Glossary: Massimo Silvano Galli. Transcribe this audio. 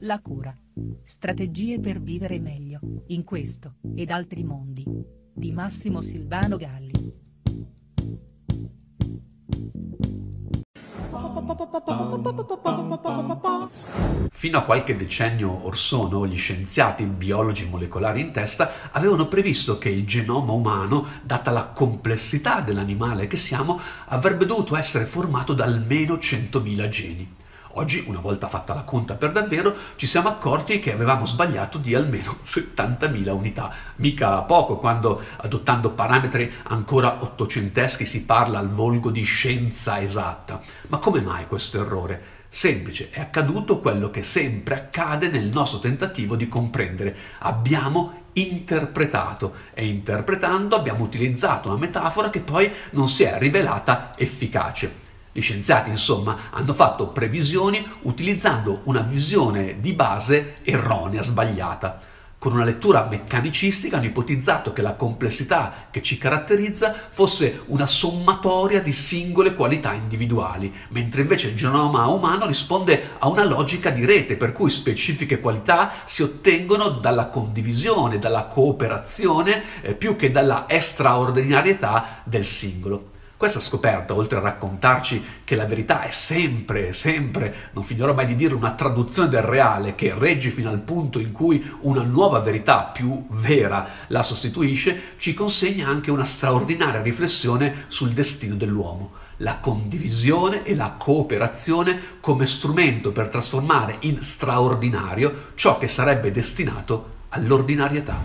La cura. Strategie per vivere meglio, in questo, ed altri mondi. Di Massimo Silvano Galli. Fino a qualche decennio or sono, gli scienziati, biologi molecolari in testa, avevano previsto che il genoma umano, data la complessità dell'animale che siamo, avrebbe dovuto essere formato da almeno 100.000 geni. Oggi, una volta fatta la conta per davvero, ci siamo accorti che avevamo sbagliato di almeno 70.000 unità. Mica poco, quando, adottando parametri ancora ottocenteschi, si parla al volgo di scienza esatta. Ma come mai questo errore? Semplice, è accaduto quello che sempre accade nel nostro tentativo di comprendere. Abbiamo interpretato e interpretando abbiamo utilizzato una metafora che poi non si è rivelata efficace. Gli scienziati, insomma, hanno fatto previsioni utilizzando una visione di base erronea, sbagliata. Con una lettura meccanicistica hanno ipotizzato che la complessità che ci caratterizza fosse una sommatoria di singole qualità individuali, mentre invece il genoma umano risponde a una logica di rete, per cui specifiche qualità si ottengono dalla condivisione, dalla cooperazione, più che dalla straordinarietà del singolo. Questa scoperta, oltre a raccontarci che la verità è sempre, non finirò mai di dire, una traduzione del reale che regge fino al punto in cui una nuova verità più vera la sostituisce, ci consegna anche una straordinaria riflessione sul destino dell'uomo. La condivisione e la cooperazione come strumento per trasformare in straordinario ciò che sarebbe destinato all'ordinarietà.